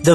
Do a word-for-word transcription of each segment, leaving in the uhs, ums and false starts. The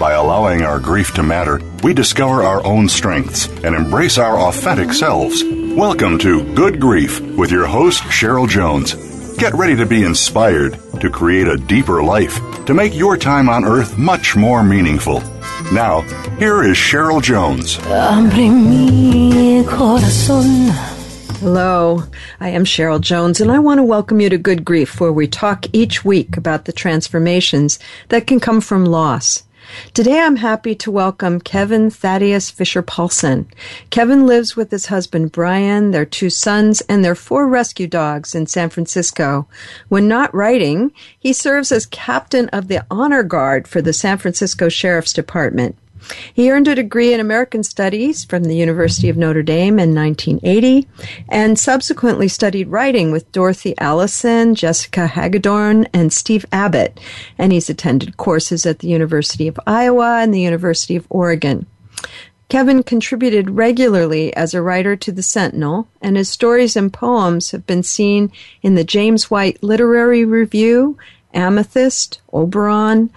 By allowing our grief to matter, we discover our own strengths and embrace our authentic selves. Welcome to Good Grief with your host, Cheryl Jones. Get ready to be inspired, to create a deeper life, to make your time on earth much more meaningful. Now, here is Cheryl Jones. Hello, I am Cheryl Jones, and I want to welcome you to Good Grief, where we talk each week about the transformations that can come from loss. Today, I'm happy to welcome Kevin Thaddeus Fisher-Paulson. Kevin lives with his husband, Brian, their two sons, and their four rescue dogs in San Francisco. When not writing, he serves as captain of the honor guard for the San Francisco Sheriff's Department. He earned a degree in American Studies from the University of Notre Dame in nineteen eighty and subsequently studied writing with Dorothy Allison, Jessica Hagedorn, and Steve Abbott, and he's attended courses at the University of Iowa and the University of Oregon. Kevin contributed regularly as a writer to The Sentinel, and his stories and poems have been seen in The James White Literary Review, Amethyst, Oberon,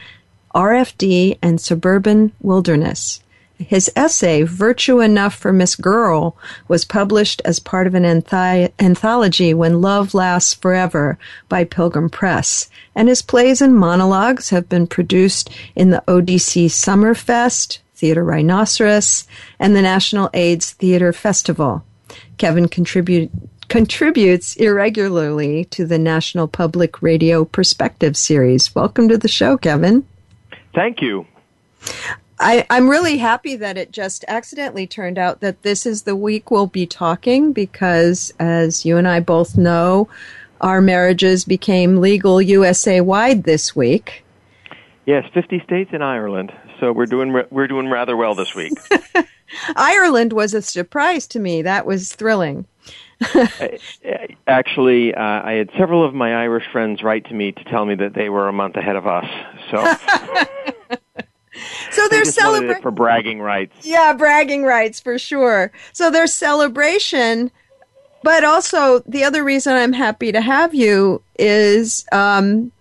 R F D, and Suburban Wilderness. His essay, Virtue Enough for Miss Girl, was published as part of an anthi- anthology, When Love Lasts Forever, by Pilgrim Press. And his plays and monologues have been produced in the O D C Summerfest, Theater Rhinoceros, and the National Aids Theater Festival. Kevin contributed contributes irregularly to the National Public Radio Perspective series. Welcome to the show, Kevin. Thank you. I, I'm really happy that it just accidentally turned out that this is the week we'll be talking, because as you and I both know, our marriages became legal U S A-wide this week. Yes, fifty states and Ireland. So we're doing we're doing rather well this week. Ireland was a surprise to me. That was thrilling. Actually, uh, I had several of my Irish friends write to me to tell me that they were a month ahead of us. So, so they're they celebrating for bragging rights. Yeah, bragging rights for sure. So there's celebration, but also the other reason I'm happy to have you is um,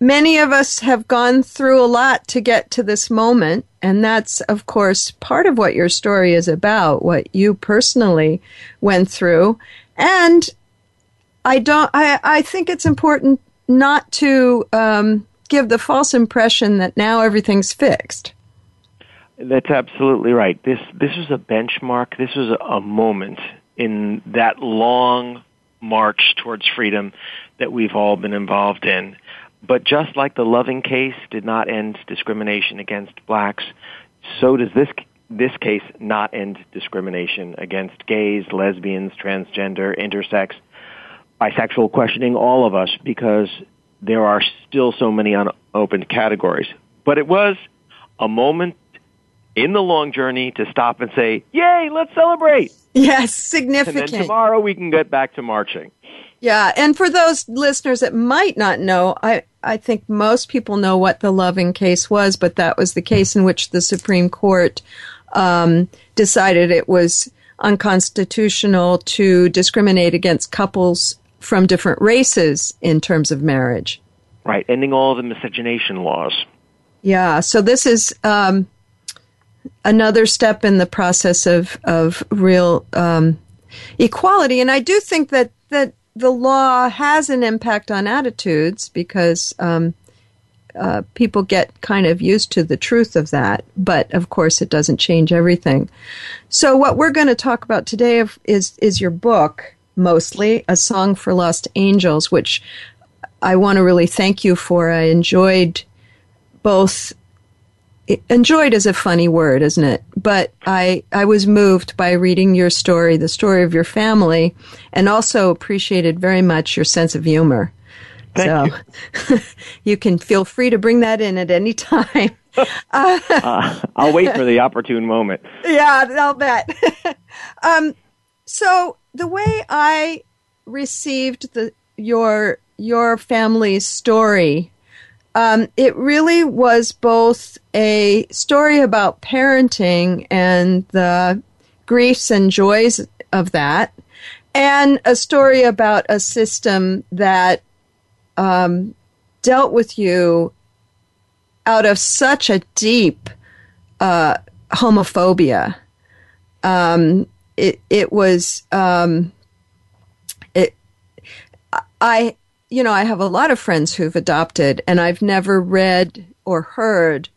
many of us have gone through a lot to get to this moment. And that's, of course, part of what your story is about, what you personally went through. And I don't. I, I think it's important not to um, give the false impression that now everything's fixed. That's absolutely right. This this was a benchmark. This was a moment in that long march towards freedom that we've all been involved in. But just like the Loving case did not end discrimination against blacks, so does this this case not end discrimination against gays, lesbians, transgender, intersex, bisexual, questioning all of us, because there are still so many unopened categories. But it was a moment in the long journey to stop and say, yay, let's celebrate. Yes, significant. And then tomorrow we can get back to marching. Yeah, and for those listeners that might not know, I, I think most people know what the Loving case was, but that was the case in which the Supreme Court um, decided it was unconstitutional to discriminate against couples from different races in terms of marriage. Right, ending all the miscegenation laws. Yeah, so this is um, another step in the process of, of real um, equality, and I do think that, that the law has an impact on attitudes, because um, uh, people get kind of used to the truth of that. But, of course, it doesn't change everything. So what we're going to talk about today is, is your book, mostly, A Song for Lost Angels, which I want to really thank you for. I enjoyed both enjoyed is a funny word, isn't it? But I I was moved by reading your story, the story of your family, and also appreciated very much your sense of humor. Thank so you. You can feel free to bring that in at any time. uh, uh, I'll wait for the opportune moment. Yeah, I'll bet. um, so the way I received the your your family's story, um, it really was both a story about parenting and the griefs and joys of that, and a story about a system that Um, dealt with you out of such a deep uh, homophobia. Um, it it was um, it. I you know I have a lot of friends who've adopted, and I've never read or heard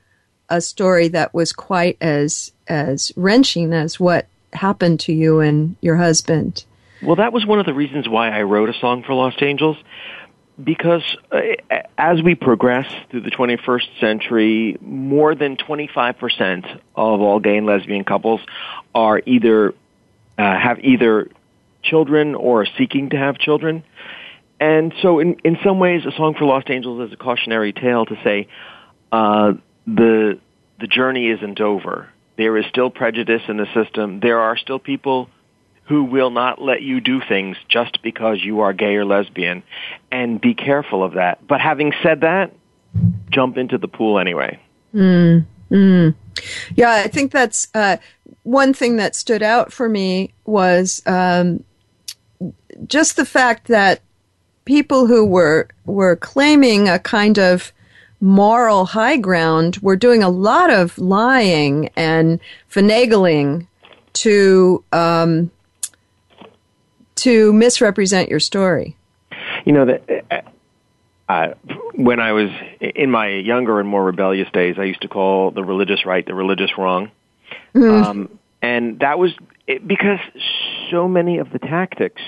a story that was quite as as wrenching as what happened to you and your husband. Well, that was one of the reasons why I wrote A Song for Lost Angels. Because uh, as we progress through the twenty-first century, more than twenty-five percent of all gay and lesbian couples are either uh, have either children or are seeking to have children. And so in, in some ways, A Song for Lost Angels is a cautionary tale to say uh, the the journey isn't over. There is still prejudice in the system. There are still people who will not let you do things just because you are gay or lesbian, and be careful of that. But having said that, jump into the pool anyway. Mm, mm. Yeah, I think that's uh, one thing that stood out for me was um, just the fact that people who were were claiming a kind of moral high ground were doing a lot of lying and finagling to... Um, to misrepresent your story. You know, that uh, when I was in my younger and more rebellious days, I used to call the religious right the religious wrong. Mm-hmm. Um, and that was because so many of the tactics,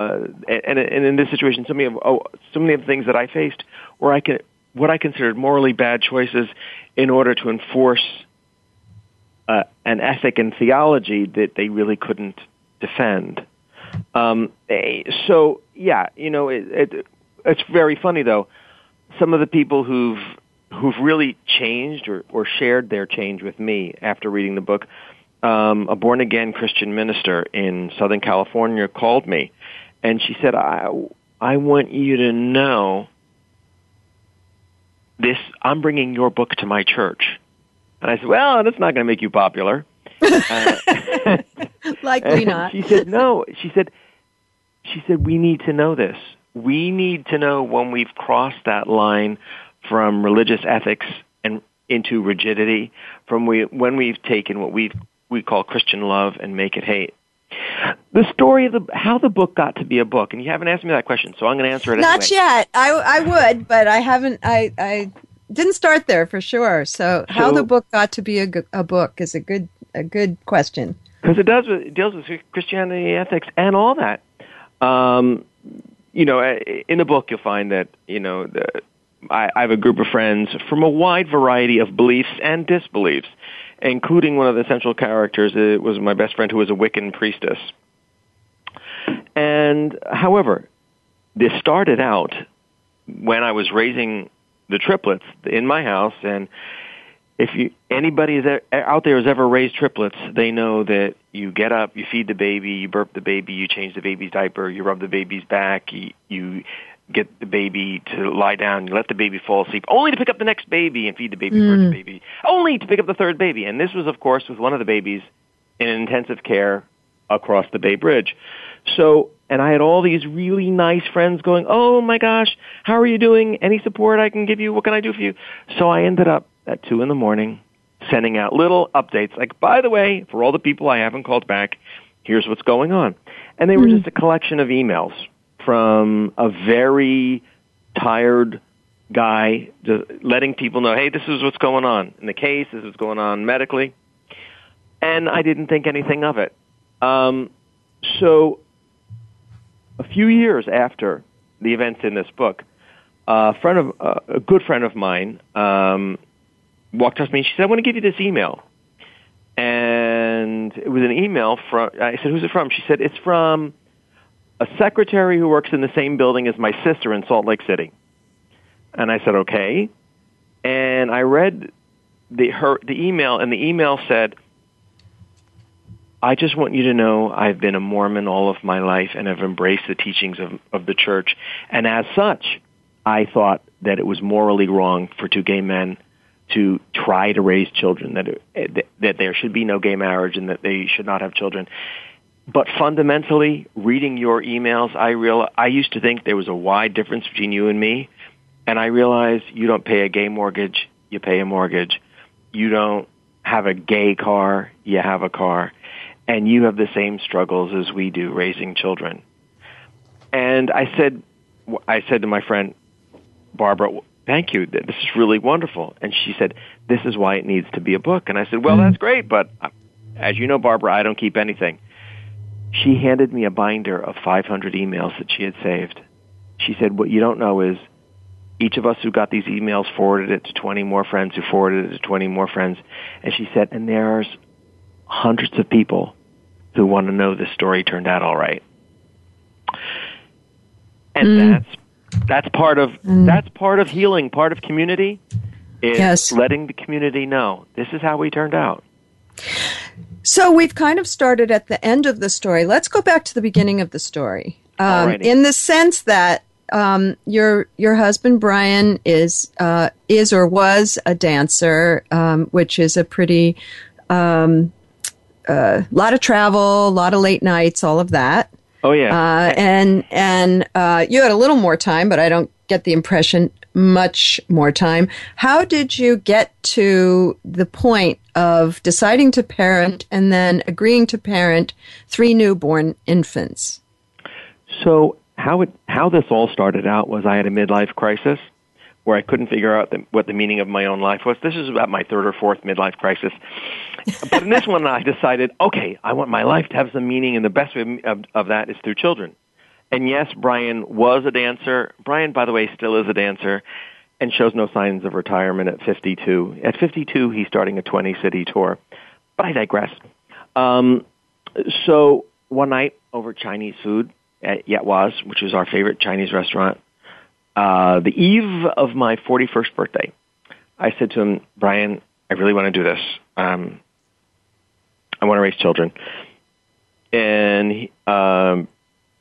uh, and, and in this situation, so many of oh, so many of the things that I faced were I can, what I considered morally bad choices in order to enforce uh, an ethic and theology that they really couldn't defend. Um, so yeah, you know, it, it, it's very funny though. Some of the people who've who've really changed or, or shared their change with me after reading the book, um, a born again Christian minister in Southern California called me, and she said, "I I want you to know this. I'm bringing your book to my church." And I said, "Well, that's not going to make you popular." Uh, Likely not. She said, no, she said, she said, we need to know this. We need to know when we've crossed that line from religious ethics and into rigidity, from we, when we've taken what we we call Christian love and make it hate. The story of the, how the book got to be a book, and you haven't asked me that question, so I'm going to answer it anyway. Not yet. I, I would, but I haven't, I, I didn't start there for sure. So how so, the book got to be a, a book is a good a good question. Because it does it deals with Christianity, ethics, and all that. Um, you know, in the book, you'll find that you know the, I, I have a group of friends from a wide variety of beliefs and disbeliefs, including one of the central characters. It was my best friend who was a Wiccan priestess. And however, this started out when I was raising the triplets in my house, and if you, anybody is out there who's ever raised triplets, they know that you get up, you feed the baby, you burp the baby, you change the baby's diaper, you rub the baby's back, you, you get the baby to lie down, you let the baby fall asleep, only to pick up the next baby and feed the baby, mm. burp the baby, only to pick up the third baby. And this was, of course, with one of the babies in intensive care across the Bay Bridge. So, and I had all these really nice friends going, oh my gosh, how are you doing? Any support I can give you? What can I do for you? So I ended up at two in the morning, sending out little updates like, by the way, for all the people I haven't called back, here's what's going on. And they were mm-hmm. just a collection of emails from a very tired guy just letting people know, hey, this is what's going on in the case, this is what's going on medically. And I didn't think anything of it. Um, so a few years after the events in this book, a friend of, uh, a good friend of mine, um, walked up to me and she said, I want to give you this email. And it was an email from, I said, who's it from? She said, it's from a secretary who works in the same building as my sister in Salt Lake City. And I said, okay. And I read the her the email, and the email said, I just want you to know I've been a Mormon all of my life and have embraced the teachings of, of the church. And as such, I thought that it was morally wrong for two gay men to try to raise children, that it, that there should be no gay marriage and that they should not have children. But fundamentally, reading your emails, I real I used to think there was a wide difference between you and me, and I realized you don't pay a gay mortgage, you pay a mortgage. You don't have a gay car, you have a car. And you have the same struggles as we do raising children. And I said I said to my friend, Barbara, thank you. This is really wonderful. And she said, this is why it needs to be a book. And I said, well, that's great, but as you know, Barbara, I don't keep anything. She handed me a binder of five hundred emails that she had saved. She said, what you don't know is each of us who got these emails forwarded it to twenty more friends who forwarded it to twenty more friends. And she said, and there's hundreds of people who want to know this story turned out all right. And mm. that's that's part of mm. that's part of healing, part of community is yes. letting the community know this is how we turned out. So we've kind of started at the end of the story. Let's go back to the beginning of the story. Um, in the sense that um, your your husband Brian is uh, is or was a dancer, um, which is a pretty um, a uh, lot of travel, a lot of late nights, all of that. Oh, yeah. Uh, and and uh, you had a little more time, but I don't get the impression much more time. How did you get to the point of deciding to parent and then agreeing to parent three newborn infants? So how it, how this all started out was I had a midlife crisis where I couldn't figure out the, what the meaning of my own life was. This is about my third or fourth midlife crisis. But in this one, I decided, okay, I want my life to have some meaning, and the best way of, of that is through children. And yes, Brian was a dancer. Brian, by the way, still is a dancer and shows no signs of retirement at fifty-two. At fifty-two, he's starting a twenty-city tour. But I digress. Um, so one night over Chinese food at Yatwa's, which is our favorite Chinese restaurant, Uh, the eve of my forty-first birthday, I said to him, Brian, I really want to do this. Um, I want to raise children. And he, um,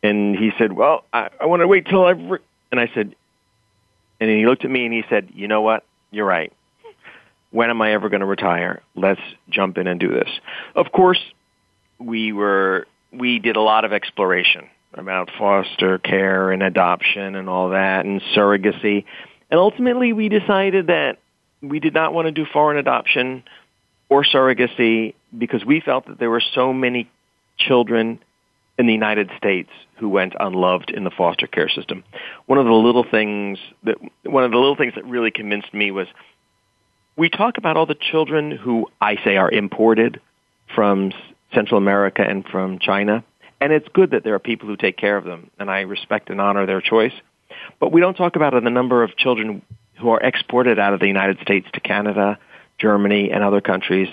and he said, well, I, I want to wait till I've... Re-. And I said, and he looked at me and he said, you know what? You're right. When am I ever going to retire? Let's jump in and do this. Of course, we were, we did a lot of exploration about foster care and adoption and all that and surrogacy. And ultimately, we decided that we did not want to do foreign adoption or surrogacy because we felt that there were so many children in the United States who went unloved in the foster care system. One of the little things that one of the little things that really convinced me was we talk about all the children who I say are imported from Central America and from China. And it's good that there are people who take care of them, and I respect and honor their choice. But we don't talk about the number of children who are exported out of the United States to Canada, Germany, and other countries,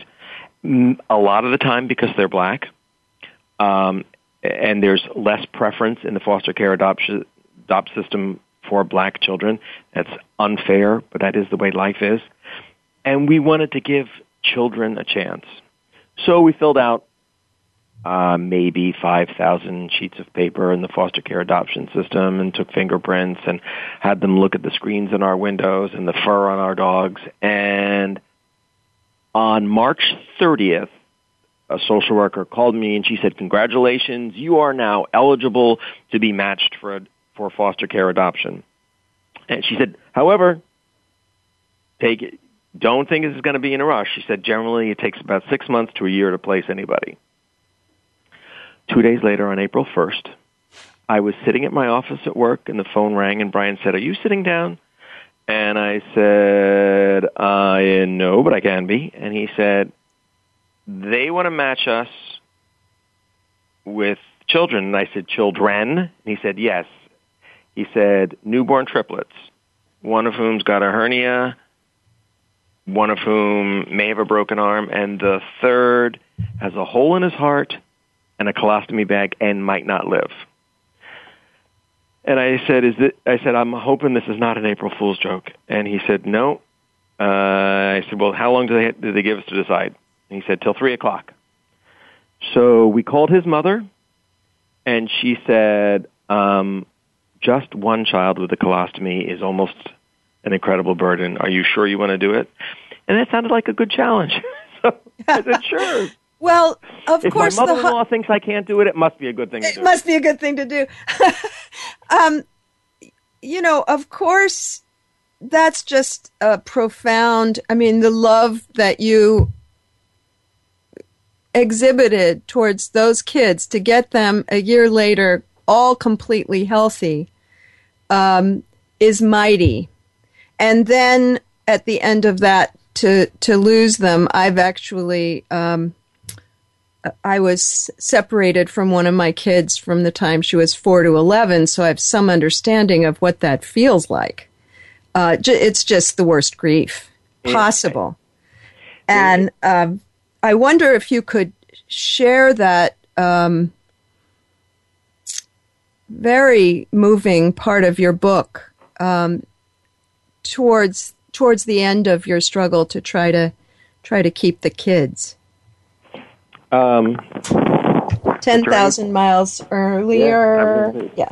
a lot of the time because they're black, um, and there's less preference in the foster care adoption adopt system for black children. That's unfair, but that is the way life is. And we wanted to give children a chance. So we filled out Uh, maybe five thousand sheets of paper in the foster care adoption system and took fingerprints and had them look at the screens in our windows and the fur on our dogs. And on March thirtieth, a social worker called me and she said, congratulations, you are now eligible to be matched for, for foster care adoption. And she said, however, take it. Don't think this is going to be in a rush. She said, generally it takes about six months to a year to place anybody. Two days later, on April first, I was sitting at my office at work, and the phone rang, and Brian said, are you sitting down? And I said, uh, no, but I can be. And he said, they want to match us with children. And I said, children? And he said, yes. He said, newborn triplets, one of whom's got a hernia, one of whom may have a broken arm, and the third has a hole in his heart and a colostomy bag and might not live. And I said, "Is this, I said, I'm hoping this is not an April Fool's joke." And he said, "No." Uh, I said, "Well, how long do they, do they give us to decide?" And he said, "Till three o'clock." So we called his mother, and she said, um, "Just one child with a colostomy is almost an incredible burden. Are you sure you want to do it?" And that sounded like a good challenge. So I said, "Sure." Well, of if course, my mother-in-law ho- thinks I can't do it, it must be a good thing to do. It must be a good thing to do. um, you know, of course, that's just a profound, I mean, the love that you exhibited towards those kids to get them a year later all completely healthy um, is mighty. And then at the end of that, to, to lose them, I've actually... Um, I was separated from one of my kids from the time she was four to eleven, so I have some understanding of what that feels like. Uh, ju- it's just the worst grief possible. Yeah. And um, I wonder if you could share that um, very moving part of your book um, towards towards the end of your struggle to try to try to keep the kids. Um, Ten thousand miles earlier. Yeah.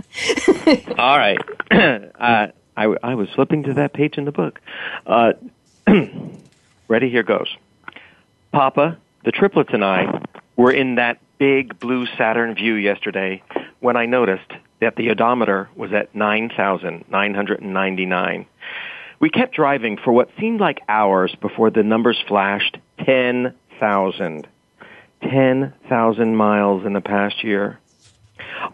yeah. All right. uh, I I was flipping to that page in the book. Uh, ready? Here goes. Papa, the triplets, and I were in that big blue Saturn view yesterday when I noticed that the odometer was at nine thousand nine hundred and ninety-nine. We kept driving for what seemed like hours before the numbers flashed ten thousand. ten thousand miles in the past year.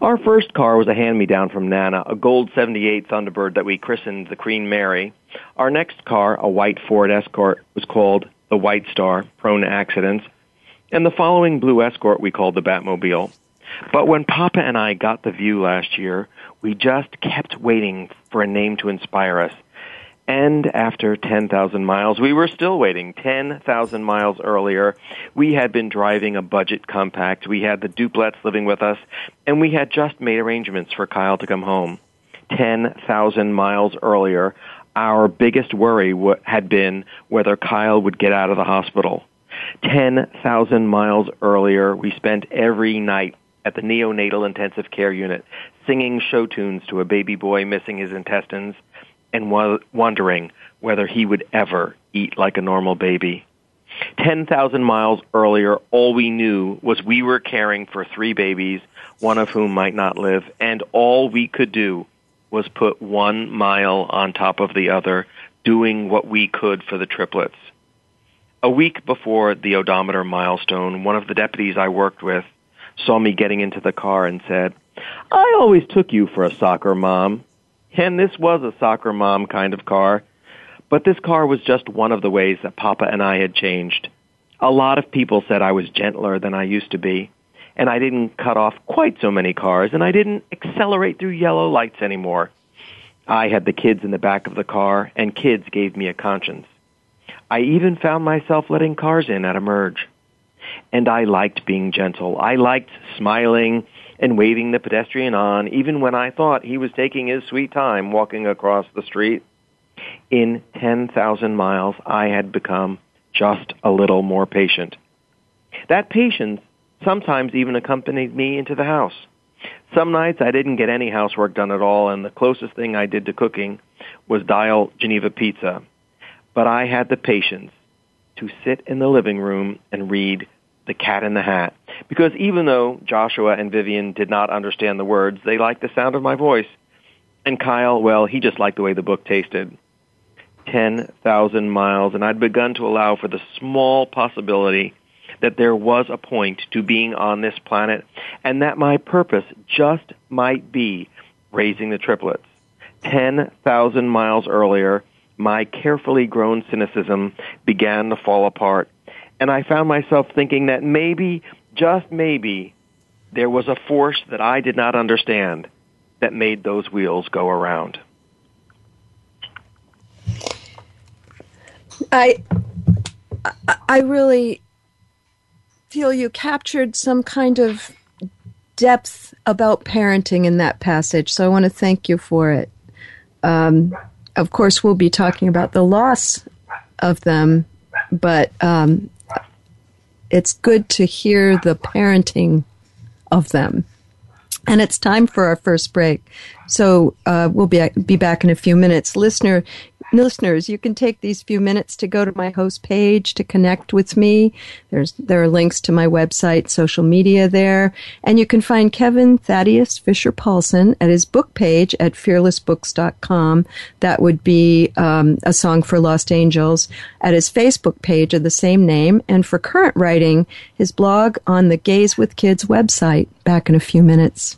Our first car was a hand-me-down from Nana, a gold seventy-eight Thunderbird that we christened the Queen Mary. Our next car, a white Ford Escort, was called the White Star, prone to accidents. And the following blue Escort we called the Batmobile. But when Papa and I got the view last year, we just kept waiting for a name to inspire us. And after ten thousand miles, we were still waiting. ten thousand miles earlier, we had been driving a budget compact. We had the Duplets living with us, and we had just made arrangements for Kyle to come home. ten thousand miles earlier, our biggest worry w- had been whether Kyle would get out of the hospital. ten thousand miles earlier, we spent every night at the neonatal intensive care unit singing show tunes to a baby boy missing his intestines, and w- wondering whether he would ever eat like a normal baby. ten thousand miles earlier, all we knew was we were caring for three babies, one of whom might not live, and all we could do was put one mile on top of the other, doing what we could for the triplets. A week before the odometer milestone, one of the deputies I worked with saw me getting into the car and said, "I always took you for a soccer mom." And this was a soccer mom kind of car, but this car was just one of the ways that Papa and I had changed. A lot of people said I was gentler than I used to be, and I didn't cut off quite so many cars, and I didn't accelerate through yellow lights anymore. I had the kids in the back of the car, and kids gave me a conscience. I even found myself letting cars in at a merge. And I liked being gentle. I liked smiling and waving the pedestrian on, even when I thought he was taking his sweet time walking across the street. In ten thousand miles, I had become just a little more patient. That patience sometimes even accompanied me into the house. Some nights I didn't get any housework done at all, and the closest thing I did to cooking was dial Geneva pizza. But I had the patience to sit in the living room and read The Cat in the Hat, because even though Joshua and Vivian did not understand the words, they liked the sound of my voice. And Kyle, well, he just liked the way the book tasted. ten thousand miles, and I'd begun to allow for the small possibility that there was a point to being on this planet, and that my purpose just might be raising the triplets. ten thousand miles earlier, my carefully grown cynicism began to fall apart, and I found myself thinking that maybe, just maybe, there was a force that I did not understand that made those wheels go around. I I really feel you captured some kind of depth about parenting in that passage, so I want to thank you for it. Um, of course, we'll be talking about the loss of them, but um, it's good to hear the parenting of them. And it's time for our first break, so uh, we'll be be back in a few minutes. Listener, listeners, you can take these few minutes to go to my host page to connect with me. There's there are links to my website, social media there, and you can find Kevin Thaddeus Fisher-Paulson at his book page at fearless books dot com. That would be um, A Song for Lost Angels, at his Facebook page of the same name, and for current writing, his blog on the Gaze with Kids website. Back in a few minutes.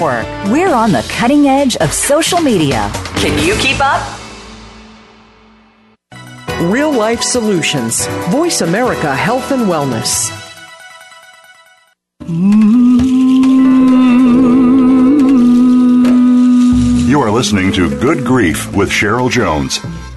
We're on the cutting edge of social media. Can you keep up? Real Life Solutions. Voice America Health and Wellness. You are listening to Good Grief with Cheryl Jones.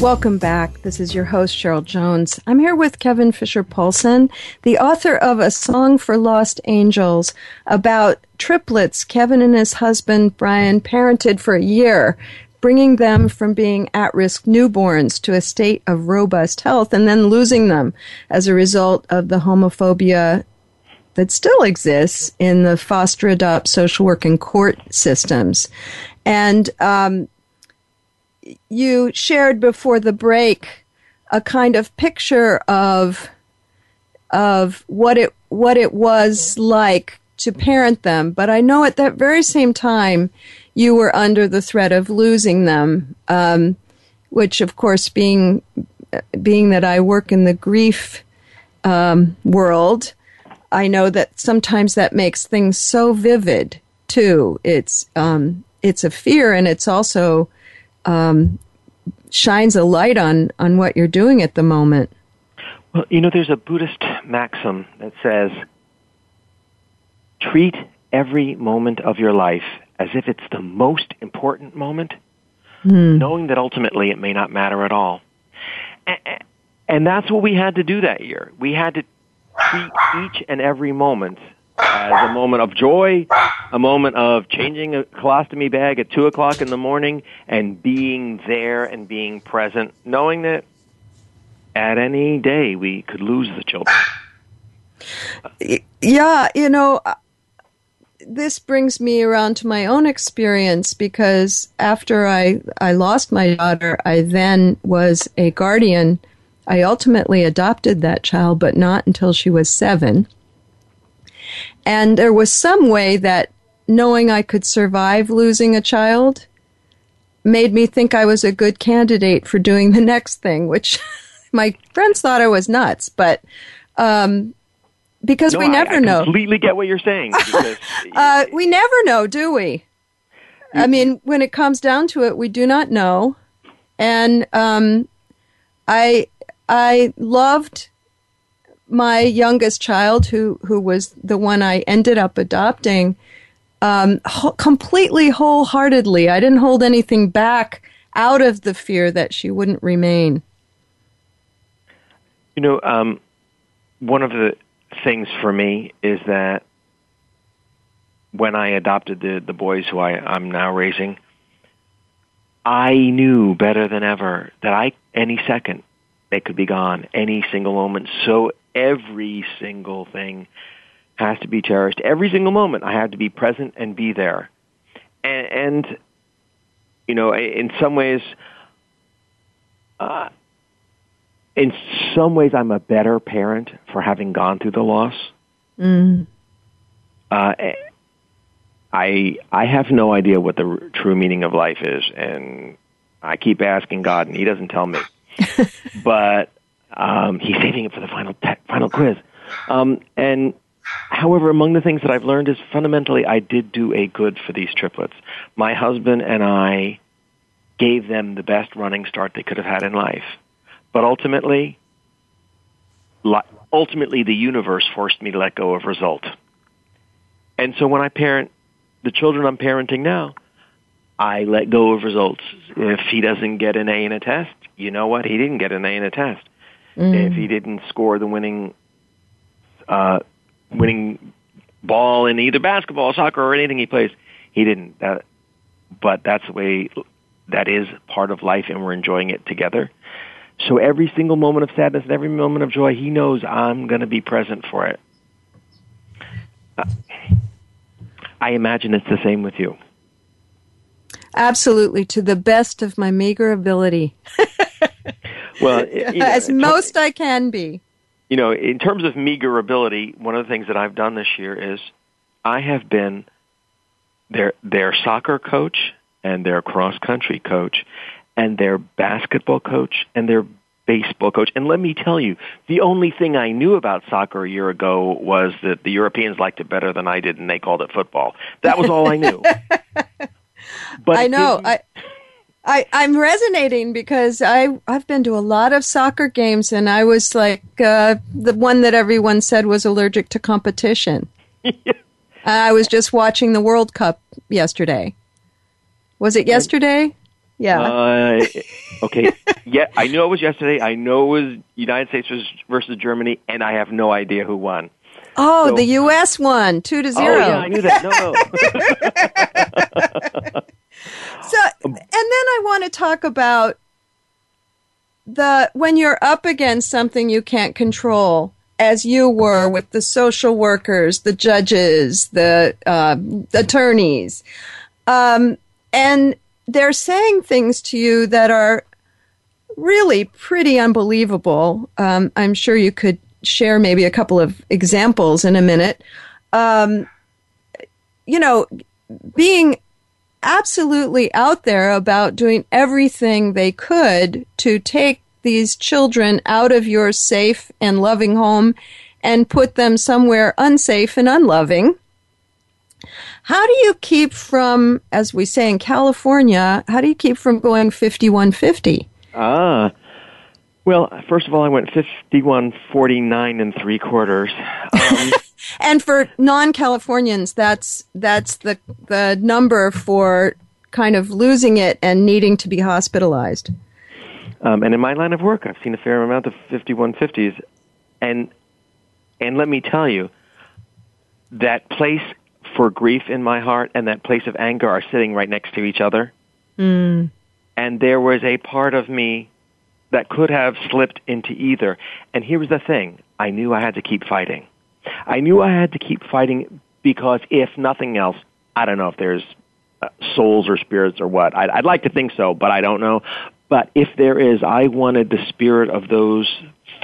Welcome back. This is your host, Cheryl Jones. I'm here with Kevin Fisher-Paulson, the author of A Song for Lost Angels, about triplets Kevin and his husband, Brian, parented for a year, bringing them from being at-risk newborns to a state of robust health and then losing them as a result of the homophobia that still exists in the foster-adopt social work and court systems. And um you shared before the break a kind of picture of of what it what it was like to parent them, but I know at that very same time you were under the threat of losing them, um, which, of course, being being that I work in the grief um, world, I know that sometimes that makes things so vivid too. It's um, it's a fear, and it's also Um, shines a light on, on what you're doing at the moment. Well, you know, there's a Buddhist maxim that says, treat every moment of your life as if it's the most important moment, mm. knowing that ultimately it may not matter at all. And that's what we had to do that year. We had to treat each and every moment as a moment of joy, a moment of changing a colostomy bag at two o'clock in the morning and being there and being present, knowing that at any day we could lose the children. Yeah, you know, this brings me around to my own experience, because after I, I lost my daughter, I then was a guardian. I ultimately adopted that child, but not until she was seven. And there was some way that knowing I could survive losing a child made me think I was a good candidate for doing the next thing, which my friends thought I was nuts. But um, Because no, we never I, I know. I completely get what you're saying. Because, uh, we never know, do we? I mean, when it comes down to it, we do not know. And um, I I loved my youngest child, who, who was the one I ended up adopting, um, ho- completely wholeheartedly. I didn't hold anything back out of the fear that she wouldn't remain. You know, um, one of the things for me is that when I adopted the, the boys who I, I'm now raising, I knew better than ever that I any second they could be gone, any single moment. So every single thing has to be cherished. Every single moment I had to be present and be there. And, and you know, in some ways, uh, in some ways I'm a better parent for having gone through the loss. Mm. Uh, I I have no idea what the r- true meaning of life is, and I keep asking God, and He doesn't tell me. But um, He's saving it for the final te- final quiz. Um, and however, among the things that I've learned is fundamentally I did do a good for these triplets. My husband and I gave them the best running start they could have had in life. But ultimately, li- ultimately the universe forced me to let go of result. And so when I parent the children I'm parenting now, I let go of results. If he doesn't get an A in a test, you know what? He didn't get an A in a test. Mm. If he didn't score the winning uh, winning ball in either basketball, soccer, or anything he plays, he didn't. Uh, but that's the way, that is part of life, and we're enjoying it together. So every single moment of sadness and every moment of joy, he knows I'm going to be present for it. Uh, I imagine it's the same with you. Absolutely, to the best of my meager ability. Well, you know, as most I can be. You know, in terms of meager ability, one of the things that I've done this year is I have been their their soccer coach and their cross-country coach and their basketball coach and their baseball coach. And let me tell you, the only thing I knew about soccer a year ago was that the Europeans liked it better than I did, and they called it football. That was all I knew. But I know. I, I, I'm resonating because I, I've been to a lot of soccer games, and I was like uh, the one that everyone said was allergic to competition. I was just watching the World Cup yesterday. Was it yesterday? Yeah. Uh, okay. Yeah, I know it was yesterday. I know it was United States versus Germany, and I have no idea who won. Oh, so, the U S won two to zero. Oh, yeah, I knew that. No, no. So, and then I want to talk about the when you're up against something you can't control, as you were with the social workers, the judges, the uh, attorneys, um, and they're saying things to you that are really pretty unbelievable. Um, I'm sure you could share maybe a couple of examples in a minute. Um, you know, being absolutely out there about doing everything they could to take these children out of your safe and loving home and put them somewhere unsafe and unloving. How do you keep from, as we say in California, how do you keep from going fifty-one fifty? Ah, well, first of all, I went fifty-one forty-nine and three quarters. Um, and for non-Californians, that's that's the the number for kind of losing it and needing to be hospitalized. Um, and in my line of work, I've seen a fair amount of fifty-one fifties, and and let me tell you, that place for grief in my heart and that place of anger are sitting right next to each other. Mm. And there was a part of me that could have slipped into either. And here was the thing. I knew I had to keep fighting. I knew I had to keep fighting because if nothing else, I don't know if there's uh, souls or spirits or what. I'd, I'd like to think so, but I don't know. But if there is, I wanted the spirit of those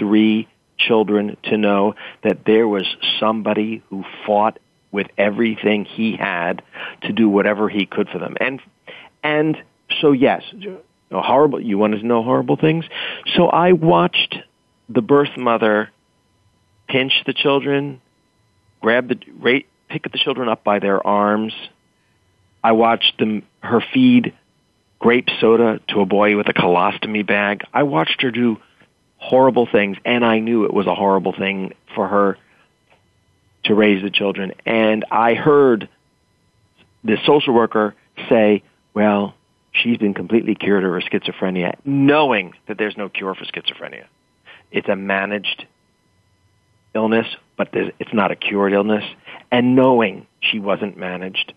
three children to know that there was somebody who fought with everything he had to do whatever he could for them. And and so, yes, horrible. You want to know horrible things? So I watched the birth mother pinch the children grab the right, pick up the children up by their arms. I watched them her feed grape soda to a boy with a colostomy bag. I watched her do horrible things, and I knew it was a horrible thing for her to raise the children. And I heard the social worker say, well, she's been completely cured of her schizophrenia, knowing that there's no cure for schizophrenia. It's a managed illness, but it's not a cured illness, and knowing she wasn't managed.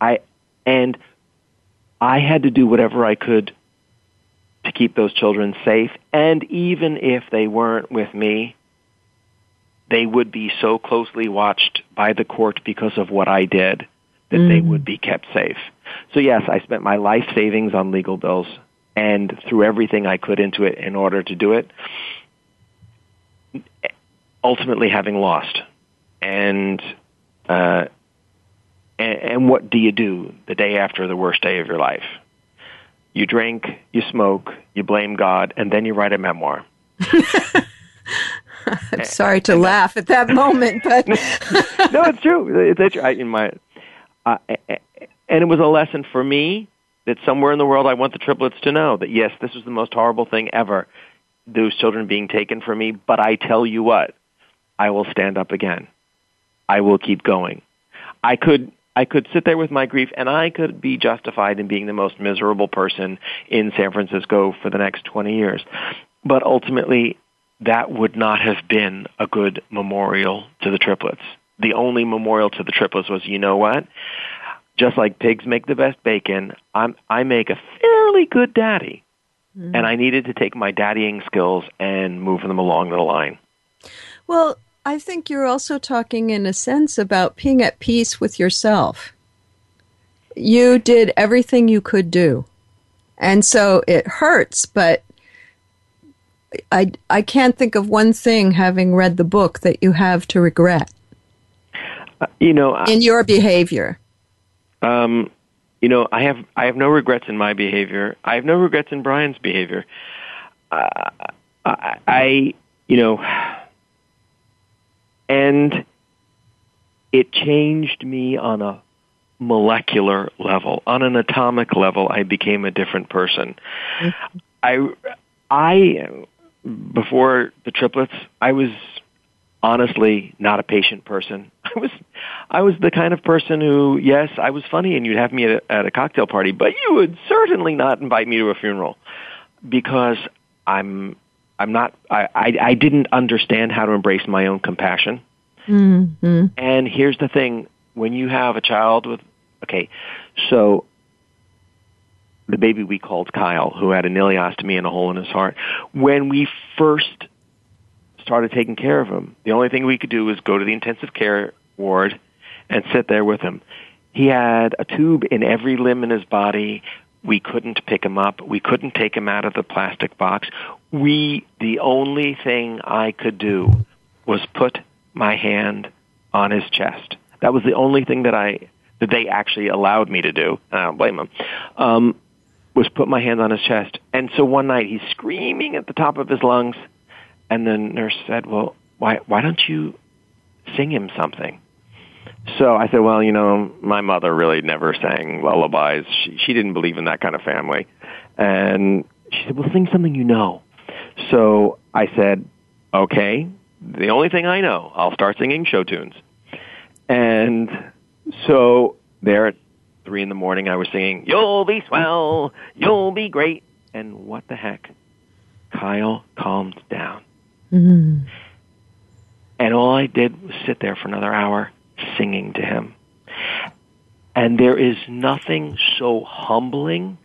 I and I had to do whatever I could to keep those children safe, and even if they weren't with me, they would be so closely watched by the court because of what I did that mm. they would be kept safe. So yes, I spent my life savings on legal bills and threw everything I could into it in order to do it, ultimately having lost. And uh, and, and what do you do the day after the worst day of your life? You drink, you smoke, you blame God, and then you write a memoir. I'm sorry to laugh at that moment, but no, it's true. It's, it's I, in my, uh, and it was a lesson for me that somewhere in the world I want the triplets to know that yes, this was the most horrible thing ever. Those children being taken from me, but I tell you what, I will stand up again. I will keep going. I could, I could sit there with my grief, and I could be justified in being the most miserable person in San Francisco for the next twenty years, but ultimately, that would not have been a good memorial to the triplets. The only memorial to the triplets was, you know what? Just like pigs make the best bacon, I'm, I make a fairly good daddy. Mm-hmm. And I needed to take my daddying skills and move them along the line. Well, I think you're also talking in a sense about being at peace with yourself. You did everything you could do. And so it hurts, but I, I can't think of one thing, having read the book, that you have to regret. Uh, you know, I, in your behavior. Um, you know, I have I have no regrets in my behavior. I have no regrets in Brian's behavior. Uh, I, I, you know, and it changed me on a molecular level, on an atomic level. I became a different person. Mm-hmm. I. I, before the triplets, I was honestly not a patient person. I was, I was the kind of person who, yes, I was funny, and you'd have me at a, at a cocktail party, but you would certainly not invite me to a funeral because I'm, I'm not. I, I, I didn't understand how to embrace my own compassion. Mm-hmm. And here's the thing: when you have a child with, okay, so. The baby we called Kyle, who had an ileostomy and a hole in his heart. When we first started taking care of him, the only thing we could do was go to the intensive care ward and sit there with him. He had a tube in every limb in his body. We couldn't pick him up. We couldn't take him out of the plastic box. We, the only thing I could do was put my hand on his chest. That was the only thing that I, that they actually allowed me to do. And I don't blame them. Um, was put my hand on his chest. And so one night he's screaming at the top of his lungs, and the nurse said, well, why why don't you sing him something? So I said, well, you know, my mother really never sang lullabies. She, she didn't believe in that kind of family. And she said, well, sing something you know. So I said, okay, the only thing I know, I'll start singing show tunes. And so there it Three in the morning, I was singing, "You'll be swell, you'll be great," and what the heck? Kyle calmed down, mm-hmm. and all I did was sit there for another hour singing to him. And there is nothing so humbling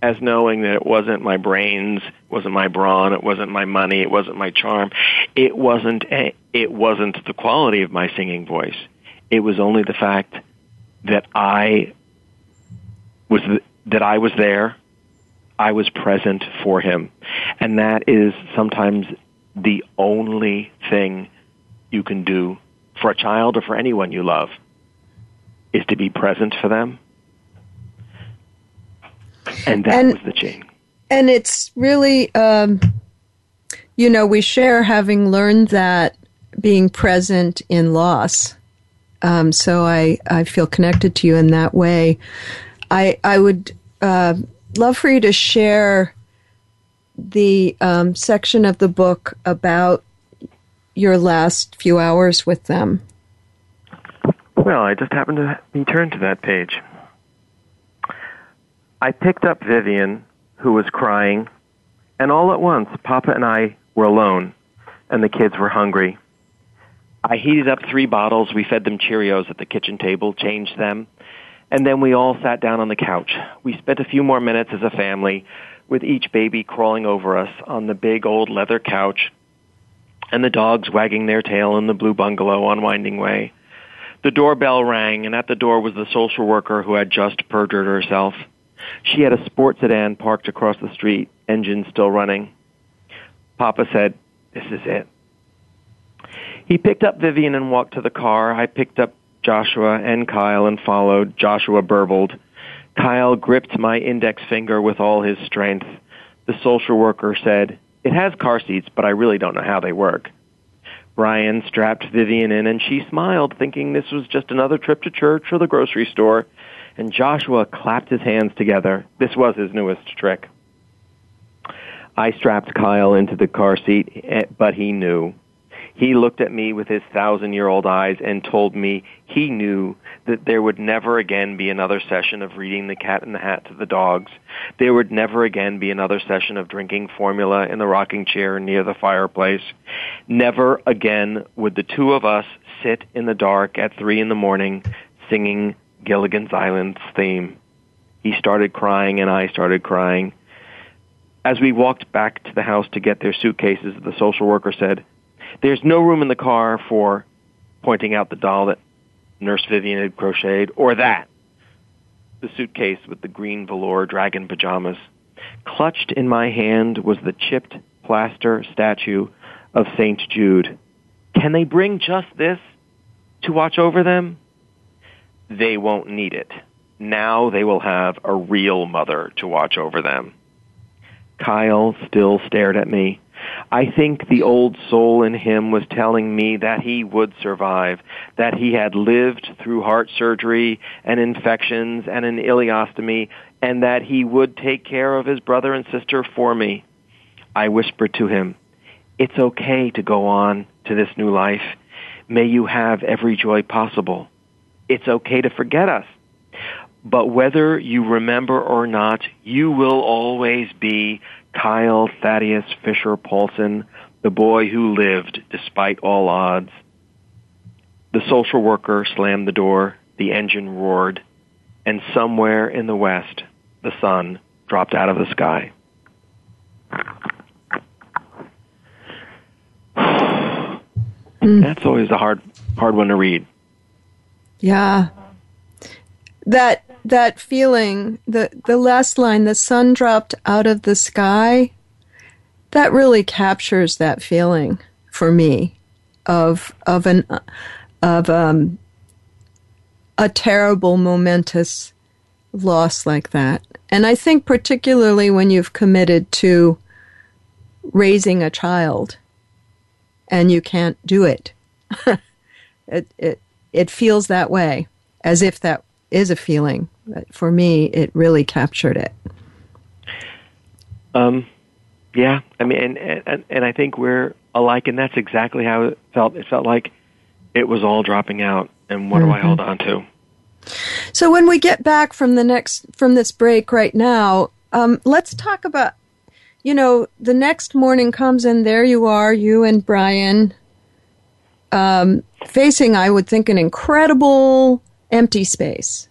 as knowing that it wasn't my brains, it wasn't my brawn, it wasn't my money, it wasn't my charm, it wasn't a, it wasn't the quality of my singing voice. It was only the fact that I. Was th- that I was there, I was present for him. And that is sometimes the only thing you can do for a child or for anyone you love, is to be present for them. And that and, was the change. And it's really, um, you know, we share having learned that being present in loss Um, so I, I feel connected to you in that way. I I would uh, love for you to share the um, section of the book about your last few hours with them. Well, I just happened to return to that page. I picked up Vivian, who was crying, and all at once, Papa and I were alone, and the kids were hungry. I heated up three bottles. We fed them Cheerios at the kitchen table, changed them, and then we all sat down on the couch. We spent a few more minutes as a family, with each baby crawling over us on the big old leather couch, and the dogs wagging their tail in the blue bungalow on Winding Way. The doorbell rang, and at the door was the social worker who had just perjured herself. She had a sports sedan parked across the street, engine still running. Papa said, "This is it." He picked up Vivian and walked to the car. I picked up Joshua and Kyle and followed. Joshua burbled. Kyle gripped my index finger with all his strength. The social worker said, "It has car seats, but I really don't know how they work." Brian strapped Vivian in, and she smiled, thinking this was just another trip to church or the grocery store. And Joshua clapped his hands together. This was his newest trick. I strapped Kyle into the car seat, but he knew. He looked at me with his thousand-year-old eyes and told me he knew that there would never again be another session of reading The Cat in the Hat to the dogs. There would never again be another session of drinking formula in the rocking chair near the fireplace. Never again would the two of us sit in the dark at three in the morning singing Gilligan's Island's theme. He started crying, and I started crying. As we walked back to the house to get their suitcases, the social worker said, "There's no room in the car for," pointing out the doll that Nurse Vivian had crocheted, "or that," the suitcase with the green velour dragon pajamas. Clutched in my hand was the chipped plaster statue of Saint Jude. Can they bring just this to watch over them? They won't need it. Now they will have a real mother to watch over them. Kyle still stared at me. I think the old soul in him was telling me that he would survive, that he had lived through heart surgery and infections and an ileostomy, and that he would take care of his brother and sister for me. I whispered to him, "It's okay to go on to this new life. May you have every joy possible. It's okay to forget us. But whether you remember or not, you will always be Kyle Thaddeus Fisher-Paulson, the boy who lived despite all odds." The social worker slammed the door, the engine roared, and somewhere in the west, the sun dropped out of the sky. Mm. That's always a hard, hard one to read. Yeah. That that feeling, the, the last line, "the sun dropped out of the sky," that really captures that feeling for me of of an of um a terrible, momentous loss like that. And I think particularly when you've committed to raising a child and you can't do it, it it it feels that way, as if that is a feeling. But for me, it really captured it. Um, yeah, I mean, and, and and I think we're alike, and that's exactly how it felt. It felt like it was all dropping out, and what mm-hmm. do I hold on to? So when we get back from the next from this break right now, um, let's talk about, you know, the next morning comes, and there you are, you and Brian, um, facing, I would think, an incredible empty space.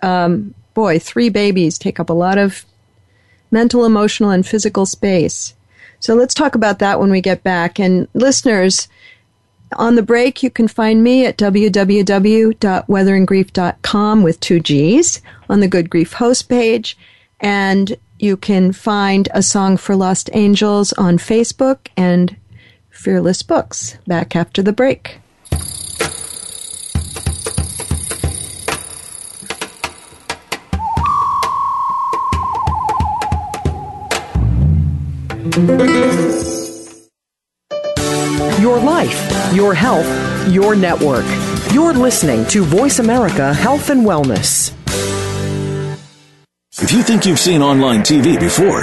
Um, boy, three babies take up a lot of mental, emotional, and physical space. So let's talk about that when we get back. And listeners, on the break, you can find me at w w w dot weathering grief dot com with two G's on the Good Grief host page. And you can find A Song for Lost Angels on Facebook and Fearless Books. Back after the break. Your life, your health, your network. You're listening to Voice America Health and Wellness. If you think you've seen online T V before,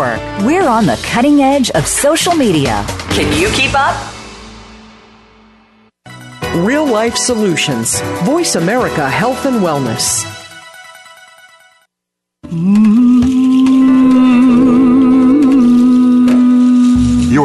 We're on the cutting edge of social media. Can you keep up? Real life solutions. Voice America Health and Wellness. You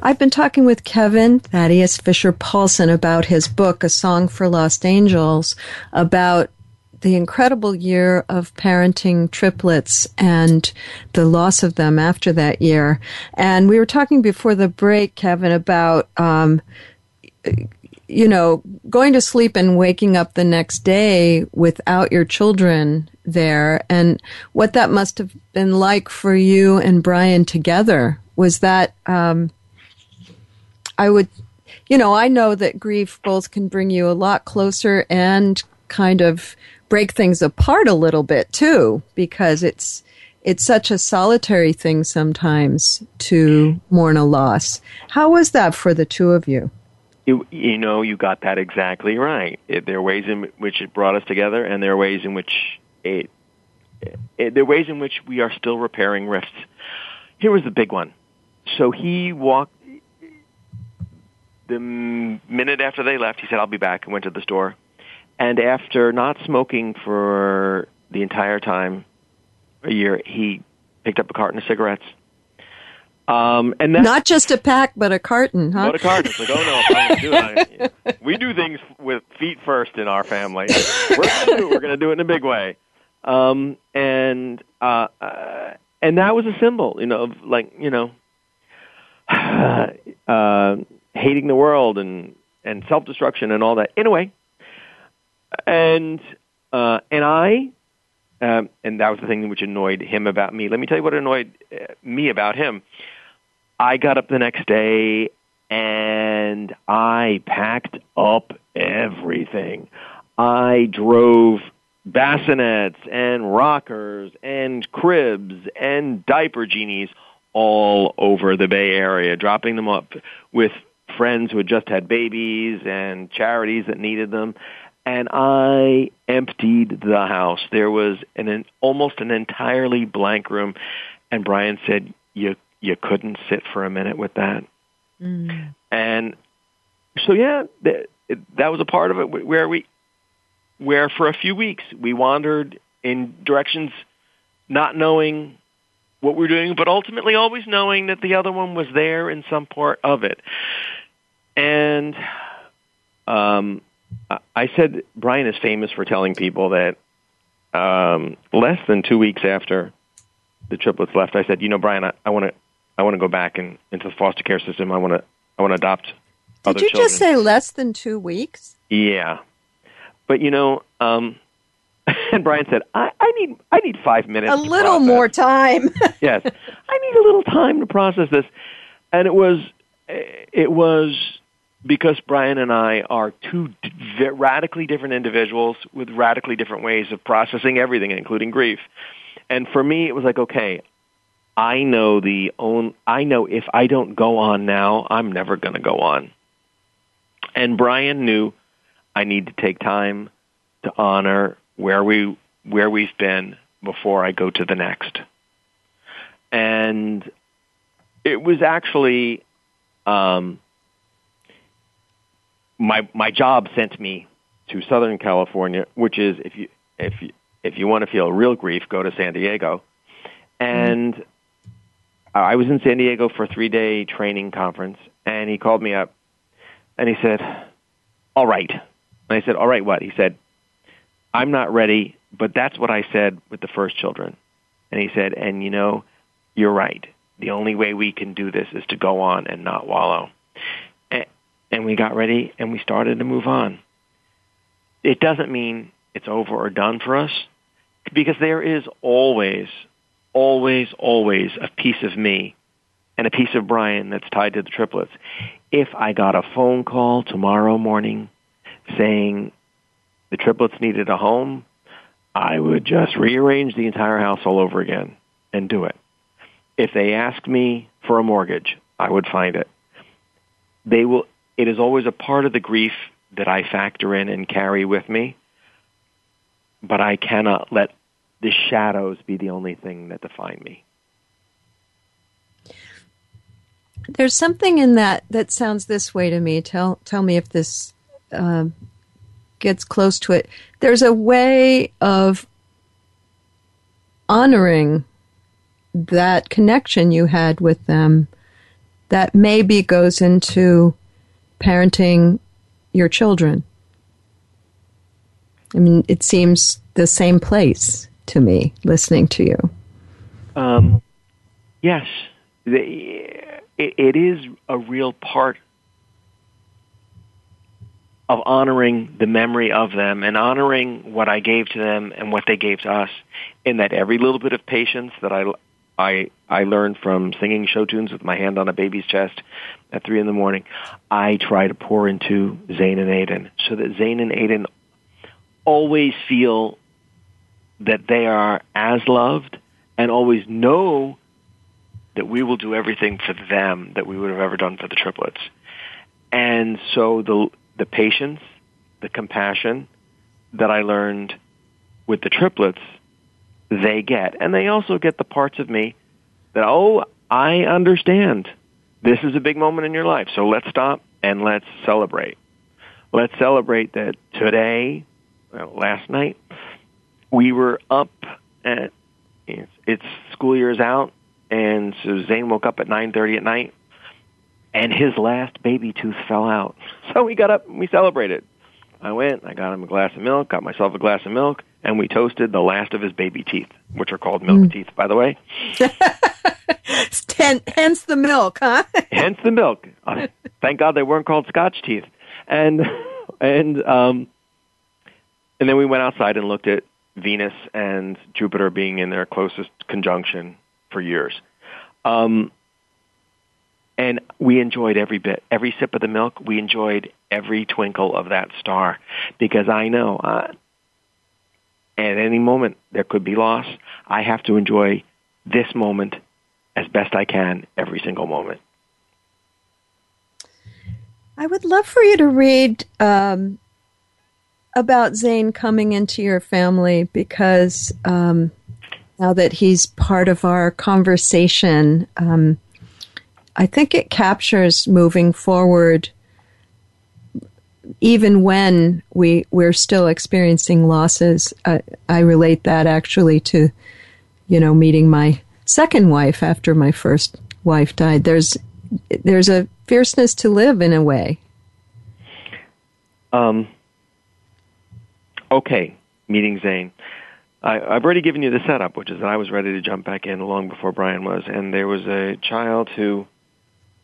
I've been talking with Kevin Thaddeus Fisher-Paulson about his book, A Song for Lost Angels, about the incredible year of parenting triplets and the loss of them after that year. And we were talking before the break, Kevin, about, um, you know, going to sleep and waking up the next day without your children there and what that must have been like for you and Brian together. Was that, um, I would, you know, I know that grief both can bring you a lot closer and kind of break things apart a little bit too, because it's it's such a solitary thing sometimes to mourn a loss. How was that for the two of you? You, you know, you got that exactly right. It, there are ways in which it brought us together, and there are ways in which it, it there are ways in which we are still repairing rifts. Here was the big one. So he walked the minute after they left. He said, "I'll be back." And went to the store. And after not smoking for the entire time, a year, he picked up a carton of cigarettes. Um, and that's, not just a pack, but a carton, huh? Not a carton. It's like, oh, no, I don't do it. I, we do things with feet first in our family. We're going to do it. We're going to do it in a big way. Um, and uh, uh, and that was a symbol, you know, of like, you know, uh, uh, hating the world and, and self-destruction and all that. Anyway. And uh, and I, um, and that was the thing which annoyed him about me. Let me tell you what annoyed me about him. I got up the next day, and I packed up everything. I drove bassinets and rockers and cribs and diaper genies all over the Bay Area, dropping them up with friends who had just had babies and charities that needed them. And I emptied the house. There was an, an almost an entirely blank room. And Brian said, you you couldn't sit for a minute with that. Mm. And so, yeah, th- that was a part of it where we, where for a few weeks we wandered in directions not knowing what we were doing, but ultimately always knowing that the other one was there in some part of it. And um. I said Brian is famous for telling people that um, less than two weeks after the triplets left, I said, "You know, Brian, I want to, I want to go back and into the foster care system. I want to, I want to adopt other children." Did you just say less than two weeks? Yeah, but you know, um, and Brian said, I, "I need, I need five minutes, a little more time." Yes, I need a little time to process this, and it was, it was. Because Brian and I are two d- radically different individuals with radically different ways of processing everything, including grief. And for me, it was like, okay, I know the own, I know if I don't go on now, I'm never going to go on. And Brian knew I need to take time to honor where we where we've been before I go to the next. And it was actually um, my my job sent me to Southern California, which is if you if you, if you want to feel real grief, go to San Diego. And mm. I was in San Diego for a three-day training conference, and he called me up, and he said, all right. And I said, all right, what? He said, I'm not ready, but that's what I said with the first children. And he said, and you know, you're right. The only way we can do this is to go on and not wallow. And, and we got ready, and we started to move on. It doesn't mean it's over or done for us, because there is always... always, always a piece of me and a piece of Brian that's tied to the triplets. If I got a phone call tomorrow morning saying the triplets needed a home, I would just rearrange the entire house all over again and do it. If they asked me for a mortgage, I would find it. They will. It is always a part of the grief that I factor in and carry with me, but I cannot let the shadows be the only thing that define me. There's something in that that sounds this way to me. Tell tell me if this uh, gets close to it. There's a way of honoring that connection you had with them that maybe goes into parenting your children. I mean, it seems the same place to me, listening to you. Um, yes, the, it, it is a real part of honoring the memory of them and honoring what I gave to them and what they gave to us, in that every little bit of patience that I, I, I learned from singing show tunes with my hand on a baby's chest at three in the morning, I try to pour into Zane and Aiden, so that Zane and Aiden always feel that they are as loved, and always know that we will do everything for them that we would have ever done for the triplets. And so the the patience, the compassion that I learned with the triplets, they get. And they also get the parts of me that, oh, I understand. This is a big moment in your life, so let's stop and let's celebrate. Let's celebrate that today, well, last night, we were up at, it's school year's out, and so Zane woke up at nine thirty at night, and his last baby tooth fell out. So we got up and we celebrated. I went, I got him a glass of milk, got myself a glass of milk, and we toasted the last of his baby teeth, which are called milk mm. teeth, by the way. Hence the milk, huh? Hence the milk. Uh, thank God they weren't called Scotch teeth. And, and, um, and then we went outside and looked at Venus and Jupiter being in their closest conjunction for years. Um, and we enjoyed every bit, every sip of the milk. We enjoyed every twinkle of that star, because I know uh, at any moment there could be loss. I have to enjoy this moment as best I can, every single moment. I would love for you to read... Um about Zane coming into your family, because um, now that he's part of our conversation, um, I think it captures moving forward, even when we, we're still experiencing losses. Uh, I relate that actually to, you know, meeting my second wife after my first wife died. There's there's a fierceness to live in a way. Um. Okay, meeting Zane. I, I've already given you the setup, which is that I was ready to jump back in long before Brian was, and there was a child who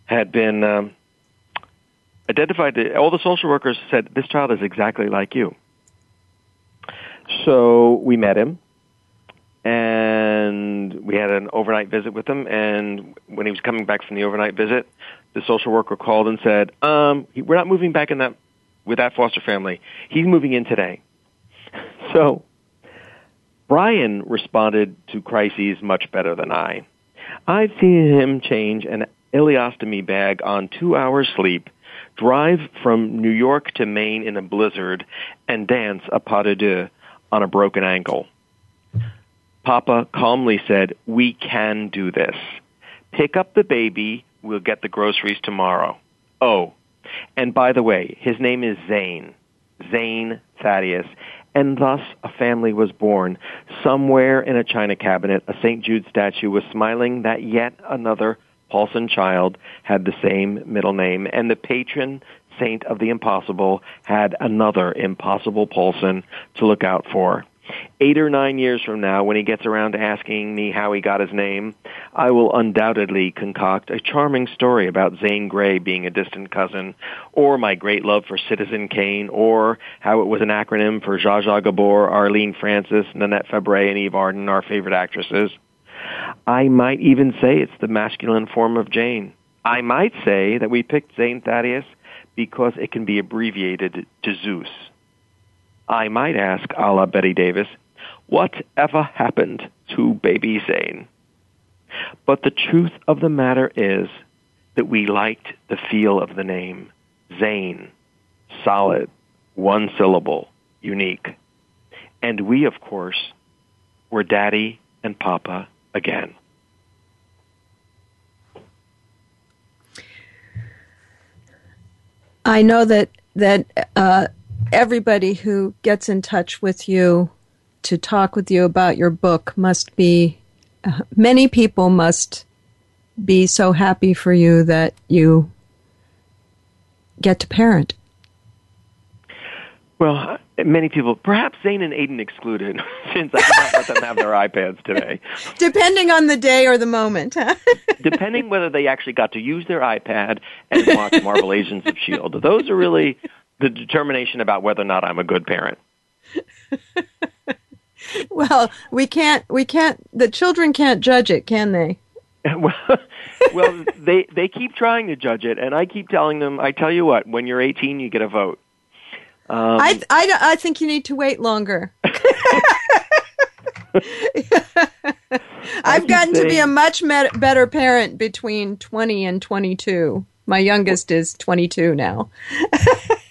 had been um, identified. All the social workers said, this child is exactly like you. So we met him, and we had an overnight visit with him, and when he was coming back from the overnight visit, the social worker called and said, um, we're not moving back in that with that foster family. He's moving in today. So Brian responded to crises much better than I. I've seen him change an ileostomy bag on two hours sleep, drive from New York to Maine in a blizzard, and dance a pas de deux on a broken ankle. Papa calmly said, "We can do this. Pick up the baby. We'll get the groceries tomorrow." Oh, and by the way, his name is Zane, Zane Thaddeus, and thus a family was born. Somewhere in a china cabinet, a Saint Jude statue was smiling that yet another Paulson child had the same middle name, and the patron saint of the impossible had another impossible Paulson to look out for. Eight or nine years from now, when he gets around to asking me how he got his name, I will undoubtedly concoct a charming story about Zane Grey being a distant cousin, or my great love for Citizen Kane, or how it was an acronym for Zsa Zsa Gabor, Arlene Francis, Nanette Fabre, and Eve Arden, our favorite actresses. I might even say it's the masculine form of Jane. I might say that we picked Zane Thaddeus because it can be abbreviated to Zeus. I might ask, a la Betty Davis, whatever happened to baby Zane? But the truth of the matter is that we liked the feel of the name. Zane. Solid. One syllable. Unique. And we, of course, were Daddy and Papa again. I know that, that, uh, everybody who gets in touch with you to talk with you about your book must be, uh, many people must be so happy for you that you get to parent. Well, many people, perhaps Zane and Aiden excluded, since I did not let them have their iPads today. Depending on the day or the moment, huh? Depending whether they actually got to use their iPad and watch Marvel Agents of S H I E L D. Those are really the determination about whether or not I'm a good parent. Well, we can't, we can't, the children can't judge it, can they? Well, well they, they keep trying to judge it, and I keep telling them, I tell you what, when you're eighteen, you get a vote. Um, I, I, I think you need to wait longer. I've gotten to be a much met- better parent between twenty and twenty-two. My youngest is twenty-two now.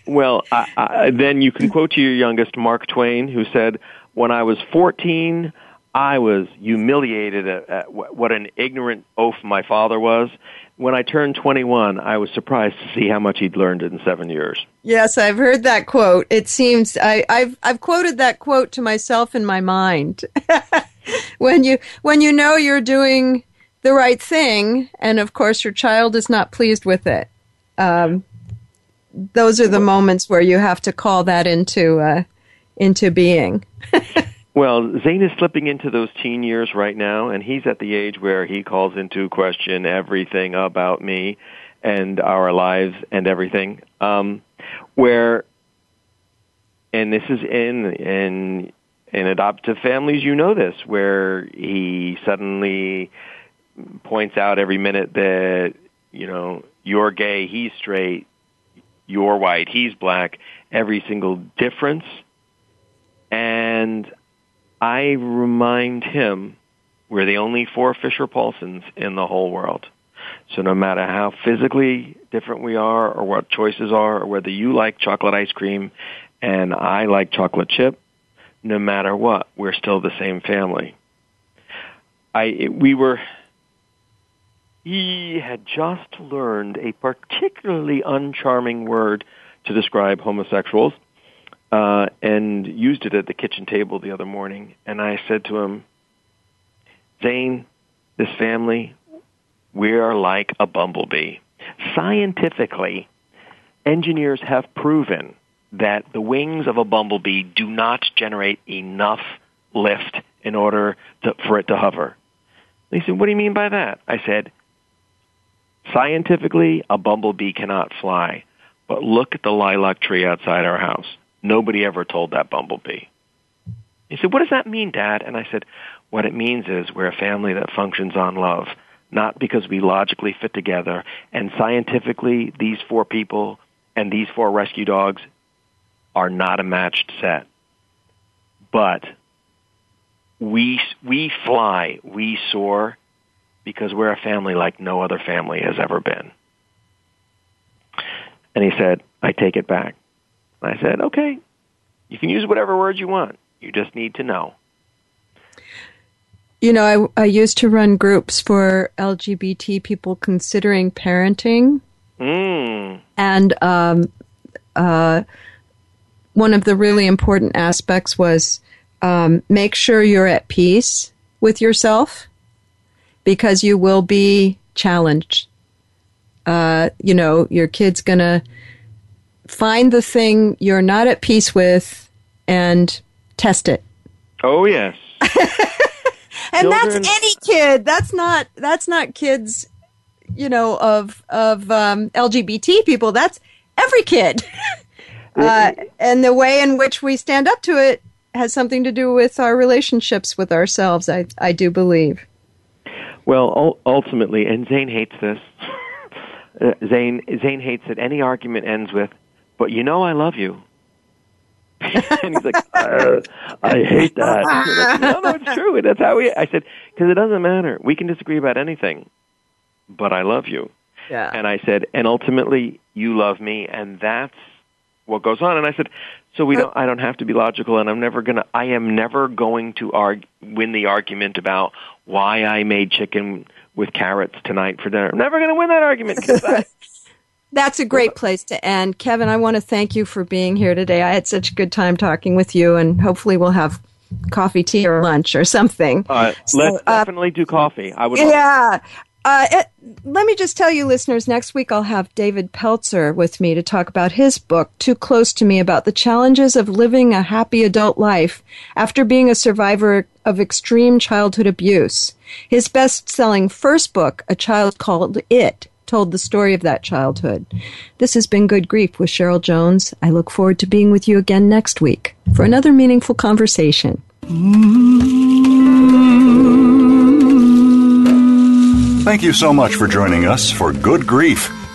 Well, I, I, then you can quote to your youngest, Mark Twain, who said, "When I was fourteen, I was humiliated at, at what an ignorant oaf my father was. When I turned twenty-one, I was surprised to see how much he'd learned in seven years." Yes, I've heard that quote. It seems I, I've I've quoted that quote to myself in my mind. When you when you know you're doing the right thing, and of course your child is not pleased with it. Um, those are the moments where you have to call that into uh, into being. Well, Zane is slipping into those teen years right now, and he's at the age where he calls into question everything about me and our lives and everything. Um, where, and this is in in in adoptive families, you know this, where he suddenly points out every minute that, you know, you're gay, he's straight, you're white, he's black, every single difference. And I remind him we're the only four Fisher-Paulsons in the whole world. So no matter how physically different we are or what choices are, or whether you like chocolate ice cream and I like chocolate chip, no matter what, we're still the same family. I, it, we were... He had just learned a particularly uncharming word to describe homosexuals, uh, and used it at the kitchen table the other morning. And I said to him, "Zane, this family, we are like a bumblebee. Scientifically, engineers have proven that the wings of a bumblebee do not generate enough lift in order to, for it to hover." And he said, "What do you mean by that?" I said, "Scientifically, a bumblebee cannot fly, but look at the lilac tree outside our house. Nobody ever told that bumblebee." He said, "What does that mean, Dad?" And I said, "What it means is we're a family that functions on love, not because we logically fit together. And scientifically, these four people and these four rescue dogs are not a matched set. But we we fly, we soar, because we're a family like no other family has ever been. And he said, I take it back. And I said, okay, you can use whatever words you want. You just need to know. You know, I, I used to run groups for L G B T people considering parenting. Mm. And um, uh, one of the really important aspects was um, make sure you're at peace with yourself, because you will be challenged. Uh, you know, your kid's going to find the thing you're not at peace with and test it. Oh, yes. And children. That's any kid. That's not that's not kids, you know, of of um, L G B T people. That's every kid. uh, and the way in which we stand up to it has something to do with our relationships with ourselves, I, I do believe. Well, ultimately, and Zane hates this. uh, Zane, Zane hates that any argument ends with, but you know I love you. And he's like, uh, I hate that. Like, no, no, it's true. That's how we. I said, because it doesn't matter. We can disagree about anything, but I love you. Yeah. And I said, and ultimately, you love me, and that's what goes on. And I said, so we don't. I don't have to be logical, and I'm never gonna. I am never going to argue, win the argument about why I made chicken with carrots tonight for dinner. I'm never going to win that argument. I, That's a great place to end. Kevin, I want to thank you for being here today. I had such a good time talking with you, and hopefully we'll have coffee, tea, or lunch or something. Uh, so, let's uh, definitely do coffee. I would. Yeah. Uh, it, let me just tell you, listeners, next week I'll have David Pelzer with me to talk about his book, Too Close to Me, about the challenges of living a happy adult life after being a survivor of extreme childhood abuse. His best-selling first book, A Child Called It, told the story of that childhood. This has been Good Grief with Cheryl Jones. I look forward to being with you again next week for another meaningful conversation. Thank you so much for joining us for Good Grief.